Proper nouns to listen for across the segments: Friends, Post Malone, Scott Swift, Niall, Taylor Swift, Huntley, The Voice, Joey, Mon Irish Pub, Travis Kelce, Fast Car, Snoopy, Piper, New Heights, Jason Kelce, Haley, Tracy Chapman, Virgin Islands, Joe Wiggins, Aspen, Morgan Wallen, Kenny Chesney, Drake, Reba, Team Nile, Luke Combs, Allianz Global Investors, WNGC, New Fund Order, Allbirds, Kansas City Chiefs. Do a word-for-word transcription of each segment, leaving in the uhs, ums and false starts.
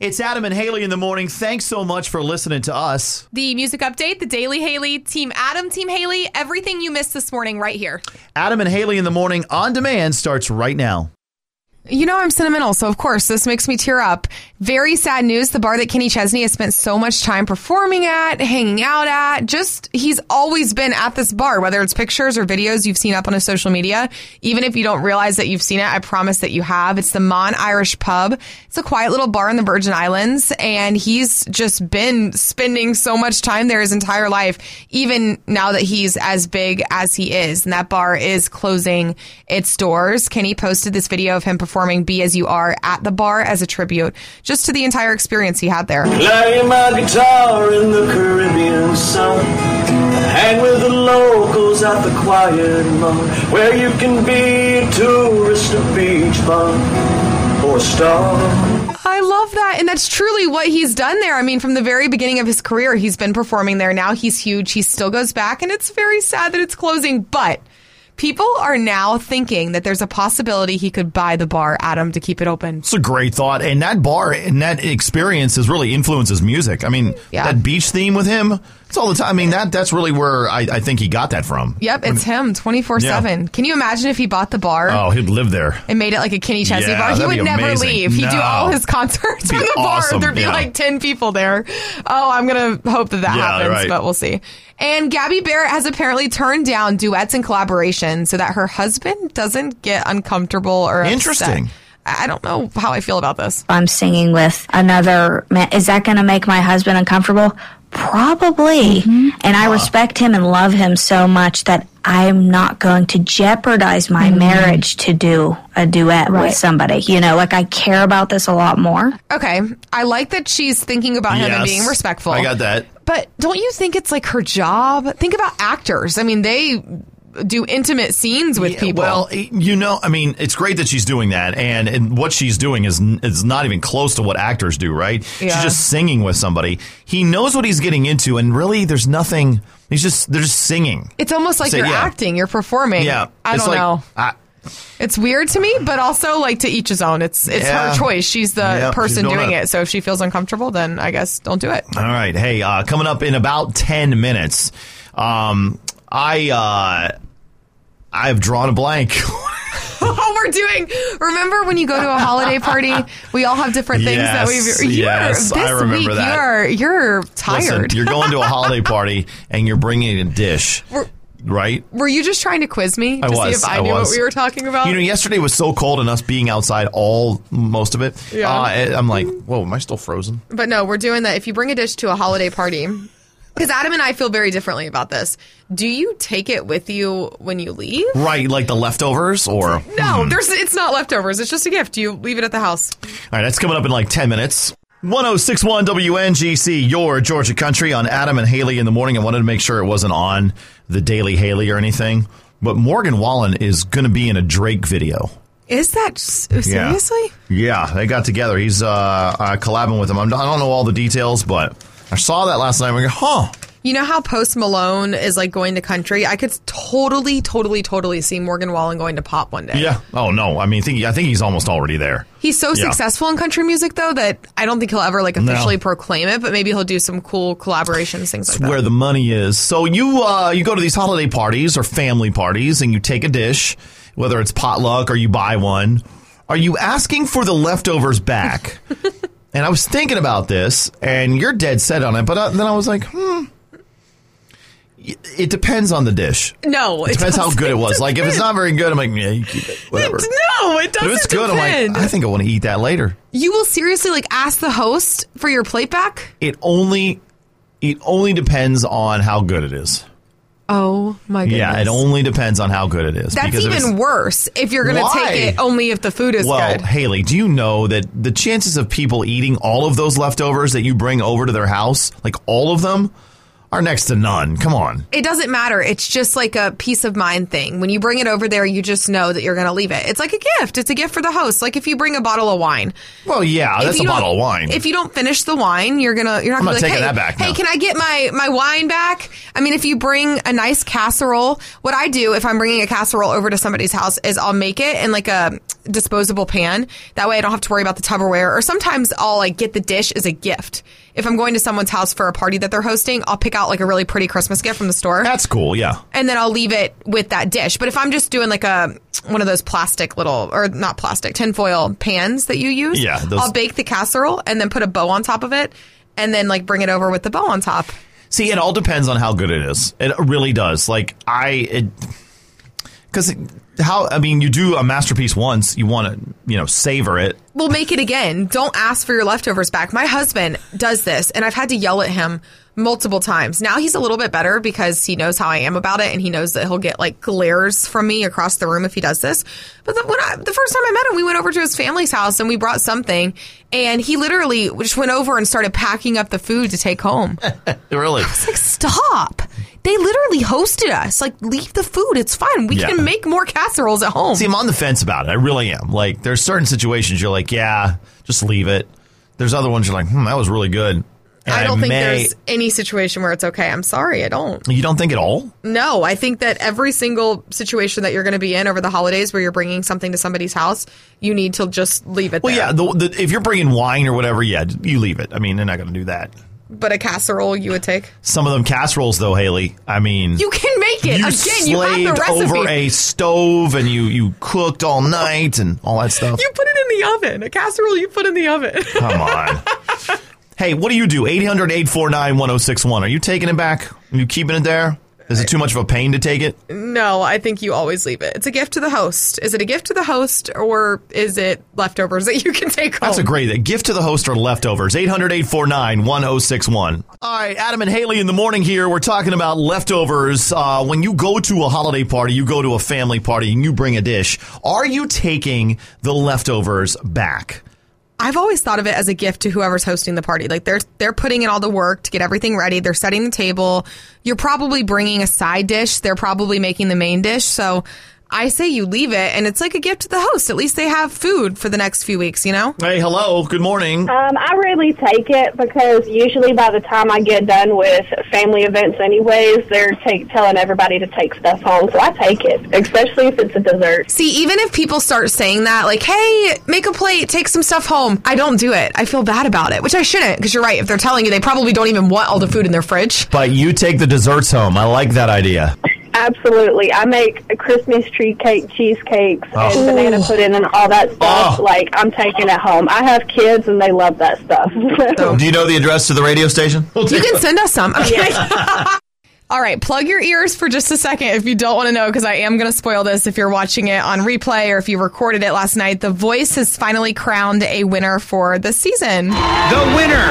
It's Adam and Haley in the morning. Thanks so much for listening to us. The music update, the Daily Haley, Team Adam, Team Haley, everything you missed this morning right here. Adam and Haley in the morning on demand starts right now. You know I'm sentimental, so of course this makes me tear up. Very sad news. The bar that Kenny Chesney has spent so much time performing at, hanging out at, just he's always been at this bar, whether it's pictures or videos you've seen up on his social media. Even if you don't realize that you've seen it, I promise that you have. It's the Mon Irish Pub. It's a quiet little bar in the Virgin Islands, and he's just been spending so much time there his entire life, even now that he's as big as he is. And that bar is closing its doors. Kenny posted this video of him performing Performing Be As You Are at the bar as a tribute just to the entire experience he had there. Play my guitar in the Caribbean sun, hang with the locals at the quiet mall, where you can be a tourist, a beach bum, or a star. I love that. And that's truly what he's done there. I mean, from the very beginning of his career, he's been performing there. Now he's huge. He still goes back, and it's very sad that it's closing, but people are now thinking that there's a possibility he could buy the bar, Adam, to keep it open. It's a great thought. And that bar and that experience has really influenced his music. I mean, yeah. That beach theme with him, it's all the time. I mean, that that's really where I, I think he got that from. Yep, it's him twenty-four seven. Yeah. Can you imagine if he bought the bar? Oh, he'd live there. And made it like a Kenny Chesney yeah, bar. He would never amazing. leave. He'd no. do all his concerts on the awesome. bar. There'd be yeah. like ten people there. Oh, I'm going to hope that that yeah, happens, right. but we'll see. And Gabby Barrett has apparently turned down duets and collaboration so that her husband doesn't get uncomfortable or upset. Interesting. I don't know how I feel about this. I'm singing with another man. Is that going to make my husband uncomfortable? Probably. Mm-hmm. And I respect him and love him so much that I'm not going to jeopardize my mm-hmm. marriage to do a duet right. with somebody. You know, like I care about this a lot more. Okay. I like that she's thinking about yes. him and being respectful. I got that. But don't you think it's like her job? Think about actors. I mean, they do intimate scenes with yeah, people. Well, you know, I mean, it's great that she's doing that, and, and what she's doing is is not even close to what actors do, right? Yeah. She's just singing with somebody. He knows what he's getting into, and really, there's nothing. He's just they're just singing. It's almost like so, you're yeah. acting, you're performing. Yeah, I don't it's like, know. I, It's weird to me, but also like to each his own. It's it's yeah. her choice. She's the yep, person she's doing it. it. So if she feels uncomfortable, then I guess don't do it. All right. Hey, uh, coming up in about ten minutes, um, I uh, I've drawn a blank. Oh, we're doing. Remember when you go to a holiday party? We all have different things yes, that we've. You're, yes, this I remember week, that. You're you're tired. Listen, you're going to a holiday party and you're bringing a dish. We're, Right? Were you just trying to quiz me to I was, see if I, I knew was. what we were talking about? You know, yesterday was so cold and us being outside all, most of it. Yeah. Uh, I'm like, whoa, am I still frozen? But no, we're doing that. If you bring a dish to a holiday party, because Adam and I feel very differently about this. Do you take it with you when you leave? Right, like the leftovers or? No, hmm. there's. It's not leftovers. It's just a gift. You leave it at the house. All right, that's coming up in like ten minutes. one oh six point one W N G C, your Georgia country on Adam and Haley in the morning. I wanted to make sure it wasn't on the Daily Haley or anything, but Morgan Wallen is going to be in a Drake video. Is that seriously? Yeah, yeah, they got together. He's uh, uh, collabing with him. I'm, I don't know all the details, but I saw that last night. I go, huh. You know how Post Malone is like going to country? I could totally, totally, totally see Morgan Wallen going to pop one day. Yeah. Oh, no. I mean, think, I think he's almost already there. He's so yeah. successful in country music, though, that I don't think he'll ever like officially no. proclaim it, but maybe he'll do some cool collaborations, things it's like that. That's where the money is. So you uh, you go to these holiday parties or family parties and you take a dish, whether it's potluck or you buy one. Are you asking for the leftovers back? And I was thinking about this, and you're dead set on it, but I, then I was like, hmm. It depends on the dish. No, it, it depends how good it was. Depend. Like, if it's not very good, I'm like, yeah, you keep it. Whatever. It, no, it doesn't. If it's good, depend. I'm like, I think I want to eat that later. You will seriously like ask the host for your plate back? It only, it only depends on how good it is. Oh, my goodness. Yeah, it only depends on how good it is. That's even worse if you're going to take it only if the food is good. Well, Haley, do you know that the chances of people eating all of those leftovers that you bring over to their house, like all of them, are next to none? Come on. It doesn't matter. It's just like a peace of mind thing. When you bring it over there, you just know that you're going to leave it. It's like a gift. It's a gift for the host. Like if you bring a bottle of wine. Well, yeah, that's a bottle of wine. If you don't finish the wine, you're gonna you're not going to be like, hey, that back, hey, no. Can I get my, my wine back? I mean, if you bring a nice casserole, what I do if I'm bringing a casserole over to somebody's house is I'll make it in like a disposable pan. That way I don't have to worry about the Tupperware. Or sometimes I'll like get the dish as a gift. If I'm going to someone's house for a party that they're hosting, I'll pick out like a really pretty Christmas gift from the store. That's cool, yeah. And then I'll leave it with that dish. But if I'm just doing like a one of those plastic little, or not plastic, tinfoil pans that you use, yeah, those... I'll bake the casserole and then put a bow on top of it and then like bring it over with the bow on top. See, it all depends on how good it is. It really does. Like I, because how, I mean, you do a masterpiece once, you want to, you know, savor it. Well, make it again. Don't ask for your leftovers back. My husband does this, and I've had to yell at him multiple times. Now he's a little bit better because he knows how I am about it, and he knows that he'll get like glares from me across the room if he does this. But the, when I, the first time I met him, we went over to his family's house and we brought something, and he literally just went over and started packing up the food to take home. Really? I was like, stop. They literally hosted us. Like, leave the food. It's fine. We yeah. can make more casseroles at home. See, I'm on the fence about it. I really am. Like, there's certain situations you're like, yeah, just leave it. There's other ones you're like, hmm, that was really good. And I don't I think may... there's any situation where it's okay. I'm sorry, I don't. You don't think at all? No, I think that every single situation that you're going to be in over the holidays where you're bringing something to somebody's house, you need to just leave it well, there. Well, yeah, the, the, if you're bringing wine or whatever, yeah, you leave it. I mean, they're not going to do that. But a casserole you would take? Some of them casseroles, though, Haley. I mean... You can make it. You Again, you have the recipe. You over a stove, and you, you cooked all night and all that stuff. You put it in the oven. A casserole you put in the oven. Come on. Hey, what do you do? eight hundred, eight four nine, one oh six one. Are you taking it back? Are you keeping it there? Is it too much of a pain to take it? No, I think you always leave it. It's a gift to the host. Is it a gift to the host or is it leftovers that you can take home? That's a great a gift to the host or leftovers. eight hundred, eight four nine, one oh six one. All right, Adam and Haley in the morning here. We're talking about leftovers. Uh, when you go to a holiday party, you go to a family party and you bring a dish. Are you taking the leftovers back? I've always thought of it as a gift to whoever's hosting the party. Like they're they're putting in all the work to get everything ready. They're setting the table. You're probably bringing a side dish. They're probably making the main dish. So I say you leave it, and it's like a gift to the host. At least they have food for the next few weeks, you know? Hey, hello. Good morning. Um, I rarely take it because usually by the time I get done with family events anyways, they're take, telling everybody to take stuff home, so I take it, especially if it's a dessert. See, even if people start saying that, like, hey, make a plate, take some stuff home, I don't do it. I feel bad about it, which I shouldn't, because you're right. If they're telling you, they probably don't even want all the food in their fridge. But you take the desserts home. I like that idea. Absolutely. I make a Christmas tree cake, cheesecakes, oh. and banana pudding and all that stuff. Oh. Like, I'm taking it home. I have kids, and they love that stuff. So. Do you know the address to the radio station? We'll you can a- send us some. Okay. Yeah. All right, plug your ears for just a second if you don't want to know, because I am going to spoil this if you're watching it on replay or if you recorded it last night. The Voice has finally crowned a winner for the season. The winner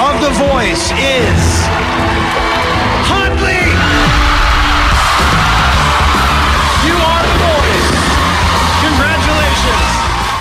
of The Voice is...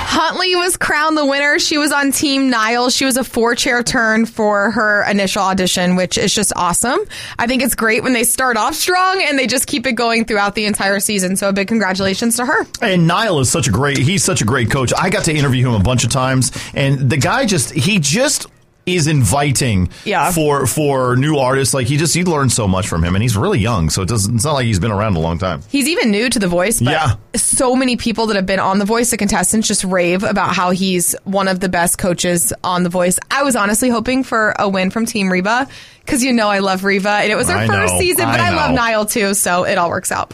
Huntley was crowned the winner. She was on Team Nile. She was a four-chair turn for her initial audition, which is just awesome. I think it's great when they start off strong and they just keep it going throughout the entire season. So a big congratulations to her. And Niall is such a great, he's such a great coach. I got to interview him a bunch of times, and the guy just, he just... is inviting yeah. for for new artists. Like he just he learned so much from him, and he's really young, so it doesn't it's not like he's been around a long time. He's even new to The Voice, but yeah. so many people that have been on The Voice, the contestants just rave about how he's one of the best coaches on The Voice. I was honestly hoping for a win from Team Reba, because you know I love Reba, and it was her I first know, season, but I, I love Niall too, so it all works out.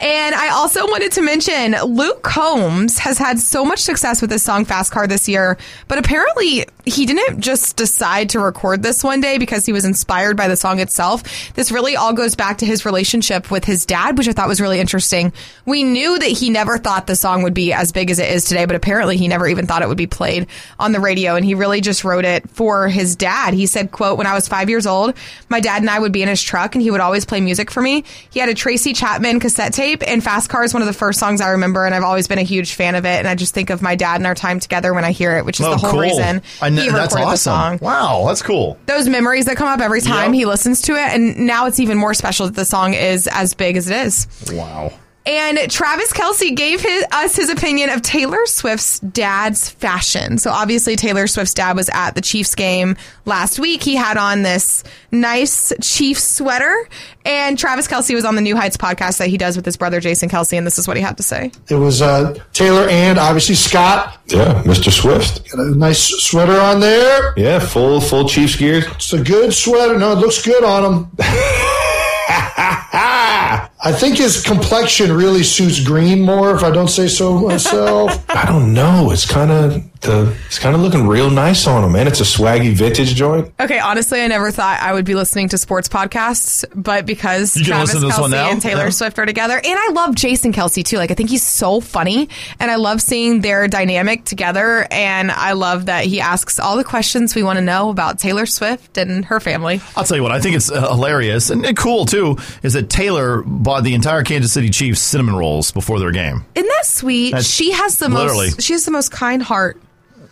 And I also wanted to mention Luke Combs has had so much success with his song Fast Car this year, but apparently he didn't just decide to record this one day because he was inspired by the song itself. This really all goes back to his relationship with his dad, which I thought was really interesting. We knew that he never thought the song would be as big as it is today, but apparently he never even thought it would be played on the radio. And he really just wrote it for his dad. He said, quote, "When I was five years old, my dad and I would be in his truck and he would always play music for me. He had a Tracy Chapman cassette tape, and Fast Car is one of the first songs I remember. And I've always been a huge fan of it. And I just think of my dad and our time together when I hear it, which is oh, the whole cool. reason I kn- he recorded that's awesome. the song. Wow, that's cool. Those memories that come up every time yep. he listens to it. And now it's even more special that the song is as big as it is. Wow. And Travis Kelce gave his, us his opinion of Taylor Swift's dad's fashion. So obviously Taylor Swift's dad was at the Chiefs game last week. He had on this nice Chiefs sweater. And Travis Kelce was on the New Heights podcast that he does with his brother Jason Kelce. And this is what he had to say. It was uh, Taylor and obviously Scott. Yeah, Mister Swift. Got a nice sweater on there. Yeah, full full Chiefs gear. It's a good sweater. No, it looks good on him. I think his complexion really suits green more, if I don't say so myself. I don't know. It's kind of the it's kind of looking real nice on him, man. It's a swaggy vintage joint. Okay, honestly, I never thought I would be listening to sports podcasts, but because Travis Kelce and Taylor yeah. Swift are together, and I love Jason Kelce too. Like, I think he's so funny, and I love seeing their dynamic together, and I love that he asks all the questions we want to know about Taylor Swift and her family. I'll tell you what, I think it's hilarious and cool too, is that Taylor bought the entire Kansas City Chiefs cinnamon rolls before their game. Isn't that sweet? That's she has the literally. most. She has the most kind heart.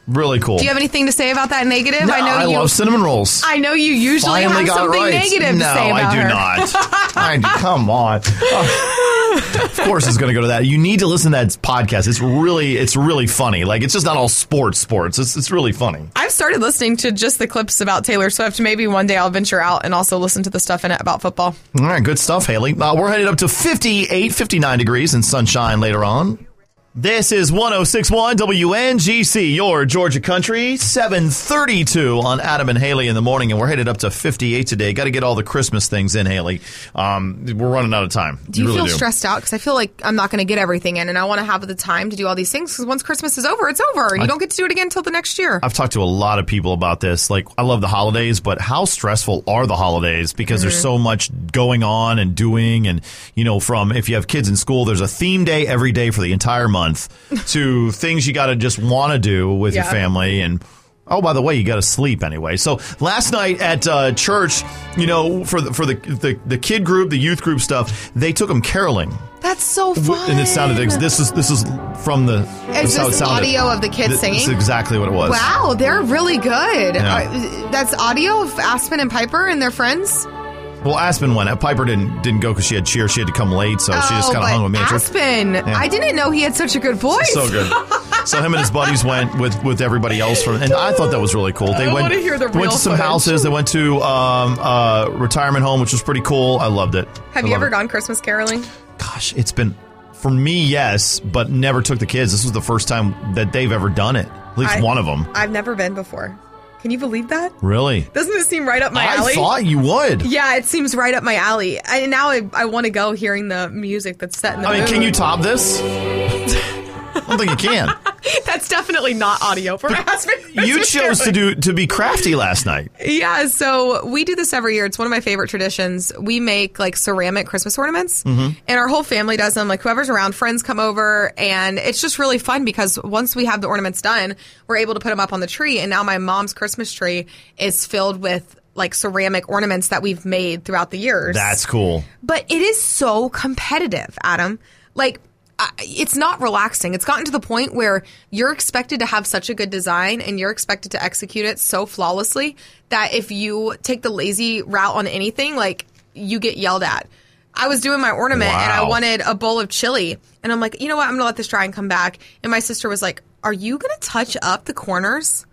Really cool. Do you have anything to say about that negative? No, I know I you, love cinnamon rolls. I know you usually Finally have something right. negative no, to say about her. No, I do not. I do, come on. Oh, of course it's going to go to that. You need to listen to that podcast. It's really it's really funny. Like, it's just not all sports sports. It's it's really funny. I've started listening to just the clips about Taylor Swift. Maybe one day I'll venture out and also listen to the stuff in it about football. All right, good stuff, Haley. Uh, we're headed up to fifty-eight, fifty-nine degrees and sunshine later on. This is one oh six point one W N G C, your Georgia country, seven thirty-two on Adam and Haley in the morning, and we're headed up to fifty-eight today. Got to get all the Christmas things in, Haley. Um, we're running out of time. Do you, you really feel do. stressed out? Because I feel like I'm not going to get everything in, and I want to have the time to do all these things, because once Christmas is over, it's over, and I, you don't get to do it again until the next year. I've talked to a lot of people about this. Like, I love the holidays, but how stressful are the holidays? Because mm-hmm. there's so much going on and doing, and, you know, from if you have kids in school, there's a theme day every day for the entire month. Month to things you got to just want to do with yeah. your family. And oh, by the way, you got to sleep anyway. So last night at uh, church, you know, for the, for the, the the kid group, the youth group stuff, they took them caroling. That's so fun. And it sounded this is this is from the is this how it sounded. audio of the kids this, singing. That's exactly what it was. Wow, they're really good. Yeah. Uh, that's audio of Aspen and Piper and their friends. Well, Aspen went. Piper didn't didn't go because she had cheer. She had to come late, so oh, she just kind of hung with me. Aspen, yeah. I didn't know he had such a good voice. So good. So him and his buddies went with, with everybody else from, and I thought that was really cool. They I went, hear the they went to some footage. houses. They went to um, uh, retirement home, which was pretty cool. I loved it. Have I you ever it. gone Christmas caroling? Gosh, it's been for me, yes, but never took the kids. This was the first time that they've ever done it. At least I, one of them. I've never been before. Can you believe that? Really? Doesn't it seem right up my alley? I thought you would. Yeah, it seems right up my alley. I, now I, I want to go hearing the music that's set in the I mean, can you top this? I don't think you can. That's definitely not audio for my husband. You chose to do to be crafty last night. Yeah, so we do this every year. It's one of my favorite traditions. We make like ceramic Christmas ornaments, mm-hmm. and our whole family does them. Like, whoever's around, friends come over, and it's just really fun because once we have the ornaments done, we're able to put them up on the tree. And now my mom's Christmas tree is filled with like ceramic ornaments that we've made throughout the years. That's cool. But it is so competitive, Adam. Like, Uh, it's not relaxing. It's gotten to the point where you're expected to have such a good design and you're expected to execute it so flawlessly that if you take the lazy route on anything, like, you get yelled at. I was doing my ornament wow. and I wanted a bowl of chili. And I'm like, you know what? I'm going to let this dry and come back. And my sister was like, are you going to touch up the corners?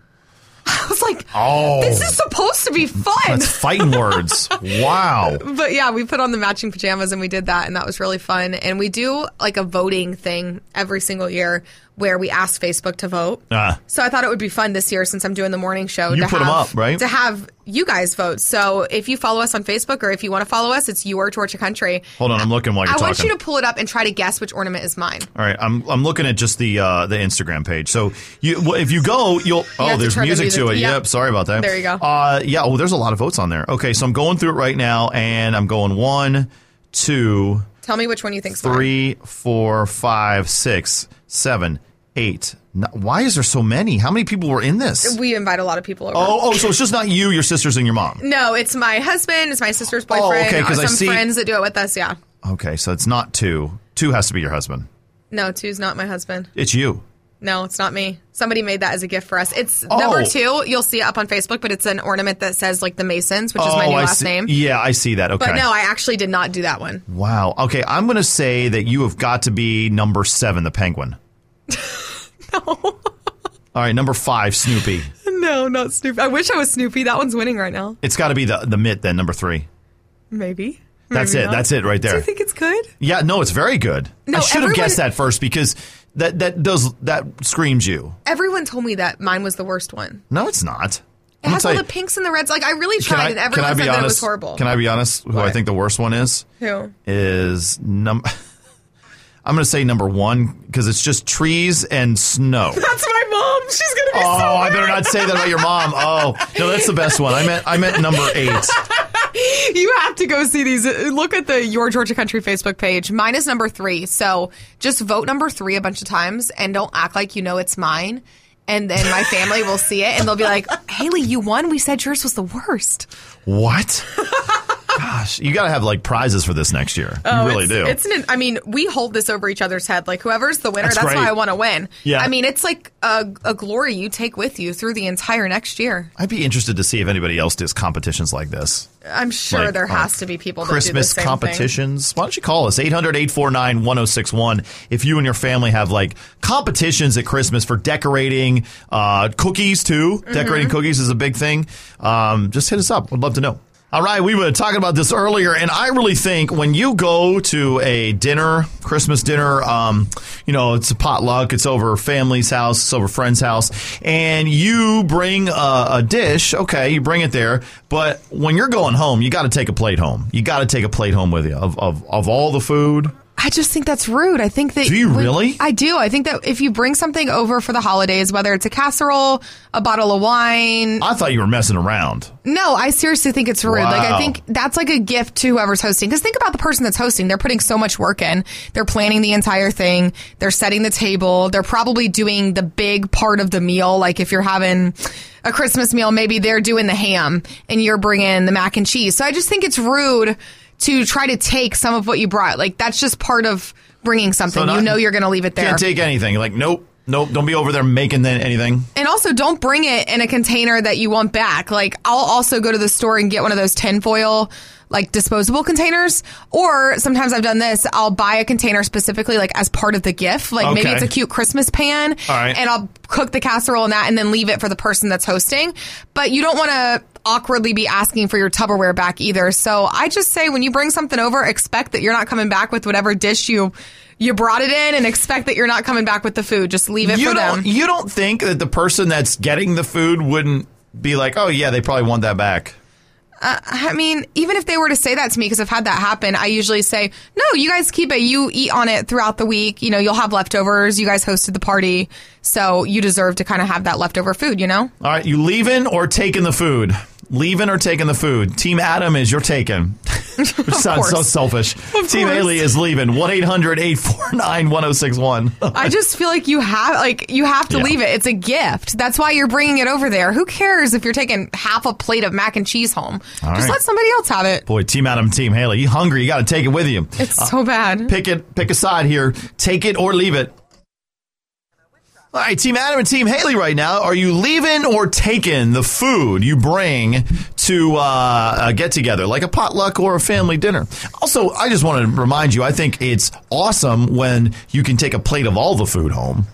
I was like, oh, this is supposed to be fun. That's fighting words. Wow. But yeah, we put on the matching pajamas and we did that. And that was really fun. And we do like a voting thing every single year where we asked Facebook to vote. Uh, so I thought it would be fun this year, since I'm doing the morning show, you to put have, them up, right? to have you guys vote. So if you follow us on Facebook, or if you want to follow us, it's Your Torture Country. Hold on, I'm looking while you're I talking. I want you to pull it up and try to guess which ornament is mine. All right, I'm I'm looking at just the uh, the Instagram page. So you, if you go, you'll oh, you there's music, the music to it. Yep. yep, sorry about that. There you go. Uh, yeah, oh, there's a lot of votes on there. Okay, so I'm going through it right now, and I'm going one, two. Tell me which one you think's three, mine. four, five, six, seven, eight. No, why is there so many? How many people were in this? We invite a lot of people over. Oh, oh, so it's just not you, your sisters, and your mom? No, it's my husband, it's my sister's boyfriend, oh, okay, some I see... friends that do it with us, yeah. Okay, so it's not two. Two has to be your husband. No, two's not my husband. It's you. No, it's not me. Somebody made that as a gift for us. It's oh. number two. You'll see it up on Facebook, but it's an ornament that says, like, the Masons, which oh, is my new I last see. name. Yeah, I see that. Okay. But no, I actually did not do that one. Wow. Okay, I'm going to say that you have got to be number seven, the penguin. No. All right, number five, Snoopy. No, not Snoopy. I wish I was Snoopy. That one's winning right now. It's got to be the, the mitt, then, number three. Maybe. That's Maybe it. Not. That's it right there. Do you think it's good? Yeah, no, it's very good. No, I should everyone... have guessed that first, because... That that does that screams you. Everyone told me that mine was the worst one. No, it's not. It I'm has all the pinks and the reds. Like, I really tried, I, and everyone said honest, that it was horrible. Can I be honest? What? Who I think the worst one is? Who? Is number... I'm going to say number one, because it's just trees and snow. That's my mom. She's going to be oh, so Oh, I better not say that about your mom. Oh, no, that's the best one. I meant I meant number eight. You have to go see these. Look at the Your Georgia Country Facebook page. Mine is number three. So just vote number three a bunch of times, and don't act like you know it's mine. And then my family will see it, and they'll be like, Haley, you won. We said yours was the worst. What? Gosh, you got to have, like, prizes for this next year. Oh, you really it's, do. It's an, I mean, we hold this over each other's head. Like, whoever's the winner, that's, that's why I want to win. Yeah. I mean, it's like a, a glory you take with you through the entire next year. I'd be interested to see if anybody else does competitions like this. I'm sure like, there has uh, to be people that Christmas do the same competitions. Thing. Why don't you call us? eight hundred, eight four nine, one oh six one. If you and your family have, like, competitions at Christmas for decorating uh, cookies, too. Mm-hmm. Decorating cookies is a big thing. Um, just hit us up. We'd love to know. All right, we were talking about this earlier, and I really think when you go to a dinner, Christmas dinner, um, you know, it's a potluck, it's over family's house, it's over friend's house, and you bring a, a dish, okay, you bring it there, but when you're going home, you got to take a plate home. You got to take a plate home with you of, of, of all the food. I just think that's rude. I think that. Do you when, really? I do. I think that if you bring something over for the holidays, whether it's a casserole, a bottle of wine. I thought you were messing around. No, I seriously think it's rude. Wow. Like, I think that's like a gift to whoever's hosting. Because think about the person that's hosting. They're putting so much work in. They're planning the entire thing. They're setting the table. They're probably doing the big part of the meal. Like, if you're having a Christmas meal, maybe they're doing the ham and you're bringing the mac and cheese. So I just think it's rude to try to take some of what you brought. Like, that's just part of bringing something. So not, you know you're going to leave it there. Can't take anything. Like, nope, nope, don't be over there making the, anything. And also, don't bring it in a container that you want back. Like, I'll also go to the store and get one of those tinfoil, like, disposable containers. Or sometimes I've done this. I'll buy a container specifically, like, as part of the gift. Like, okay, maybe it's a cute Christmas pan. All right. And I'll cook the casserole in that and then leave it for the person that's hosting. But you don't want to awkwardly be asking for your Tupperware back either. So I just say, when you bring something over, expect that you're not coming back with whatever dish you you brought it in, and expect that you're not coming back with the food. Just leave it you for them. You don't think that the person that's getting the food wouldn't be like, oh, yeah, they probably want that back? Uh, I mean, even if they were to say that to me, because I've had that happen, I usually say, no, you guys keep it. You eat on it throughout the week. You know, you'll have leftovers. You guys hosted the party, so you deserve to kind of have that leftover food, you know? All right. You leaving or taking the food? Leaving or taking the food? Team Adam is you're taking. Which sounds so selfish. Team Haley is leaving. one eight hundred, eight four nine, one oh six one. I just feel like you have like you have to yeah. leave it. It's a gift. That's why you're bringing it over there. Who cares if you're taking half a plate of mac and cheese home? All just right. let somebody else have it. Boy, Team Adam, Team Haley, you hungry. You got to take it with you. It's uh, so bad. Pick it. Pick a side here. Take it or leave it. All right, Team Adam and Team Haley right now. Are you leaving or taking the food you bring to uh, a get-together, like a potluck or a family dinner? Also, I just want to remind you, I think it's awesome when you can take a plate of all the food home.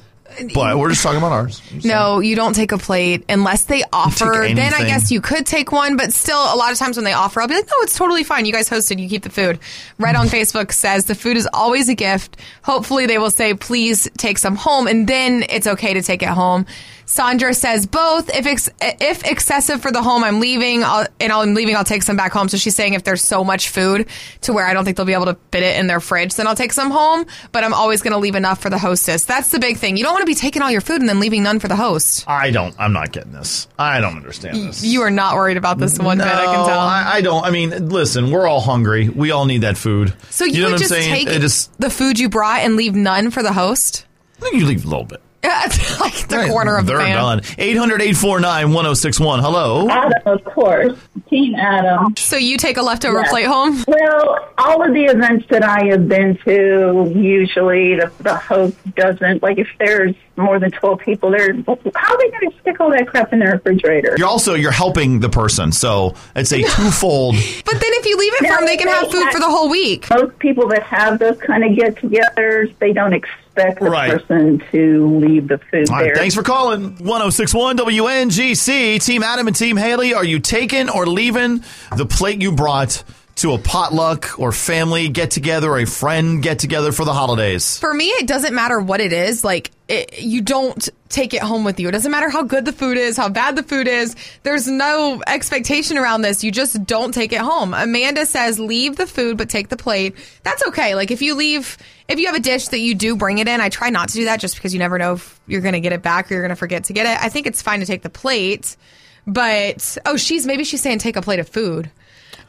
But we're just talking about ours. No, you don't take a plate unless they offer. Then I guess you could take one, but still, a lot of times when they offer, I'll be like, no, it's totally fine. You guys hosted. You keep the food. Red on Facebook says the food is always a gift. Hopefully they will say, please take some home, and then it's okay to take it home. Sandra says both. If ex- if excessive for the home, I'm leaving, I'll, and I'm leaving, I'll take some back home. So she's saying if there's so much food to where I don't think they'll be able to fit it in their fridge, then I'll take some home. But I'm always going to leave enough for the hostess. That's the big thing. You don't want to be taking all your food and then leaving none for the host. I don't. I'm not getting this. I don't understand this. You are not worried about this one no, bit, I can tell. I, I don't. I mean, listen, we're all hungry. We all need that food. So you, you know would what just I'm saying? take just, the food you brought and leave none for the host? I think you leave a little bit. like the right. corner of They're the van. They're done. eight hundred, eight four nine, one oh six one. Hello. Adam, of course. Team Adam. So you take a leftover yes. plate home? Well, all of the events that I have been to, usually the, the host doesn't. Like if there's more than twelve people there, how are they going to stick all that crap in the refrigerator? You're also, you're helping the person. So it's a twofold. But then if you leave it no, for them, they can have food I, for the whole week. Most people that have those kind of get-togethers, they don't expect the right. person to leave the food All there. Right, thanks for calling. one oh six point one W N G C. Team Adam and Team Haley, are you taking or leaving the plate you brought to a potluck or family get-together or a friend get-together for the holidays? For me, it doesn't matter what it is. Like, it, you don't take it home with you. It doesn't matter how good the food is, how bad the food is. There's no expectation around this. You just don't take it home. Amanda says, leave the food, but take the plate. That's okay. Like, if you leave, if you have a dish that you do bring it in, I try not to do that just because you never know if you're going to get it back or you're going to forget to get it. I think it's fine to take the plate, but, oh, she's, maybe she's saying take a plate of food.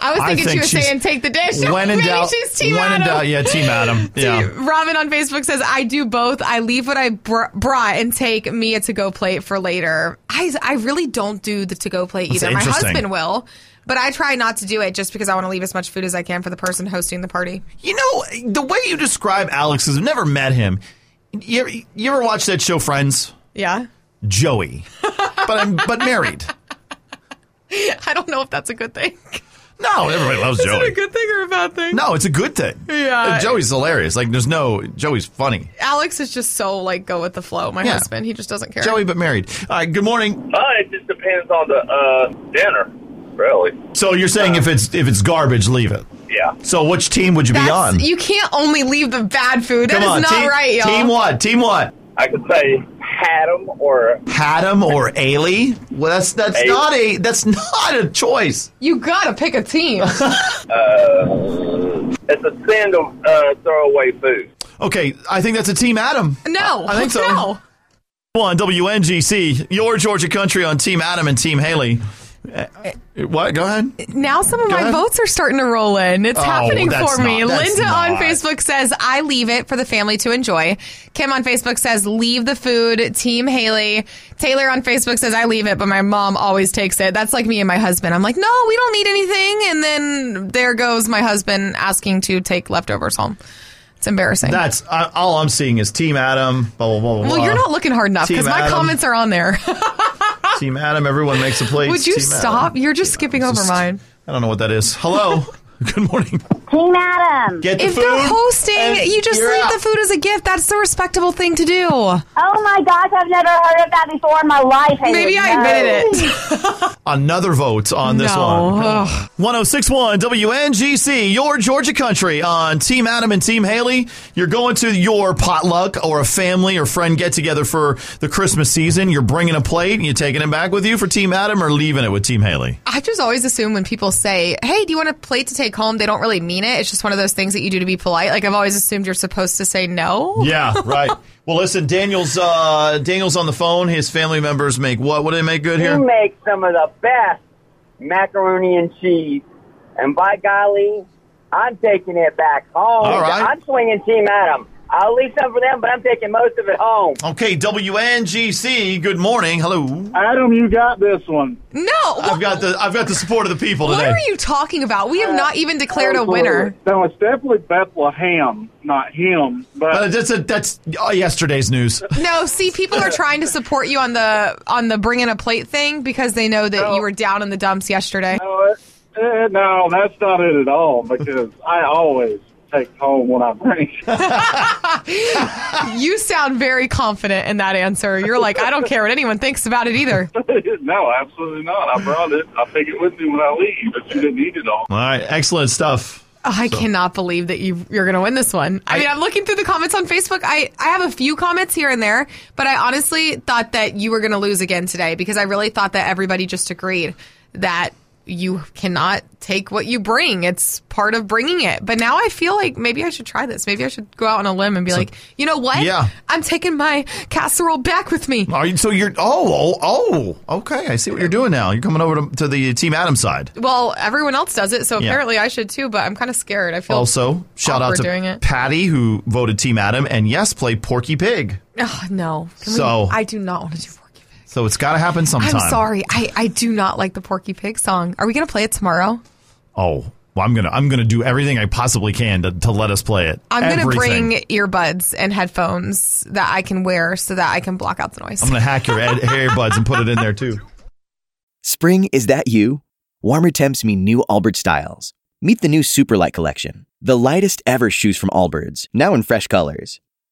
I was thinking I think she was saying take the dish. When in doubt, she's Team when Adam. In doubt, yeah, Team Adam. Yeah. Robin on Facebook says, I do both. I leave what I br- brought and take me a to-go plate for later. I, I really don't do the to-go plate either. My husband will, but I try not to do it just because I want to leave as much food as I can for the person hosting the party. You know, the way you describe Alex is I've never met him. You ever, you ever watch that show Friends? Yeah. Joey. But I'm but married. I don't know if that's a good thing. No, everybody loves Joey. Is it a good thing or a bad thing? No, it's a good thing. Yeah. Joey's hilarious. Like, there's no... Joey's funny. Alex is just so, like, go with the flow. My yeah. husband, he just doesn't care. Joey, but married. All right, good morning. Uh, it just depends on the uh, dinner, really. So you're saying uh, if it's if it's garbage, leave it. Yeah. So which team would you That's, be on? You can't only leave the bad food. That Come on, is not team, right, y'all. Team what? Team what? I could say... Haddam or Haddam or Ailey? Well, that's that's Ailey. not a that's not a choice. You gotta pick a team. uh, it's a sin to uh, throw away food. Okay, I think that's a Team Adam. No, I think so. No. On W N G C, your Georgia Country on Team Adam and Team Haley. What? Go ahead. Now some of Go my ahead. votes are starting to roll in. It's oh, happening for not, me. Linda not. on Facebook says, I leave it for the family to enjoy. Kim on Facebook says, leave the food. Team Haley. Taylor on Facebook says, I leave it, but my mom always takes it. That's like me and my husband. I'm like, no, we don't need anything. And then there goes my husband asking to take leftovers home. It's embarrassing. That's uh, all I'm seeing is Team Adam, blah, blah, blah, blah. Well, you're not looking hard enough because my Adam. comments are on there. Team Adam, everyone makes a plate. Would you Team stop? Adam. You're just Team skipping Adam. over mine. I don't know what that is. Hello. Good morning. Team Adam. Get the if food. If they're hosting, you just leave out. the food as a gift. That's the respectable thing to do. Oh, my gosh. I've never heard of that before in my life. I Maybe I admitted it. Another vote on this no. one. Ugh. one oh six point one W N G C, your Georgia Country on Team Adam and Team Haley. You're going to your potluck or a family or friend get-together for the Christmas season. You're bringing a plate and you're taking it back with you for Team Adam or leaving it with Team Haley. I just always assume when people say, hey, do you want a plate to take home, they don't really mean it. It's just one of those things that you do to be polite. Like, I've always assumed you're supposed to say no. Yeah, right. Well, listen, Daniel's uh, Daniel's on the phone. His family members make what? What do they make good here? They make some of the best macaroni and cheese. And by golly, I'm taking it back home. All right. I'm swinging Team Adam. I'll leave some for them, but I'm taking most of it home. Okay, W N G C. Good morning. Hello, Adam. You got this one. No, I've got the I've got the support of the people today. What are you talking about? We have not even declared uh, a winner. No, it's definitely Bethlehem, not him. But uh, that's a, that's uh, yesterday's news. No, see, people are trying to support you on the on the bringing a plate thing because they know that no. you were down in the dumps yesterday. No, it, it, no, that's not it at all. Because I always. text home when I bring. You sound very confident in that answer. You're like, I don't care what anyone thinks about it either. No, absolutely not. I brought it. I'll take it with me when I leave, but you didn't eat it all. All right, excellent stuff. Oh, I so. cannot believe that you, you're going to win this one. I, I mean, I'm looking through the comments on Facebook. I, I have a few comments here and there, but I honestly thought that you were going to lose again today because I really thought that everybody just agreed that you cannot take what you bring. It's part of bringing it. But now I feel like maybe I should try this. Maybe I should go out on a limb and be so, like, you know what? Yeah. I'm taking my casserole back with me. Are you, so you're, oh, oh, oh, okay. I see what you're doing now. You're coming over to, to the Team Adam side. Well, everyone else does it, so yeah. apparently I should too, but I'm kind of scared. I feel Also, shout out to Patty, who voted Team Adam, and yes, played Porky Pig. Oh, no. Can so we, I do not want to do Porky Pig. So it's got to happen sometime. I'm sorry. I, I do not like the Porky Pig song. Are we going to play it tomorrow? Oh, well, I'm going to I'm gonna do everything I possibly can to, to let us play it. I'm going to bring earbuds and headphones that I can wear so that I can block out the noise. I'm going to hack your ed- earbuds and put it in there, too. Spring, is that you? Warmer temps mean new Allbirds styles. Meet the new Superlight collection, the lightest ever shoes from Allbirds, now in fresh colors.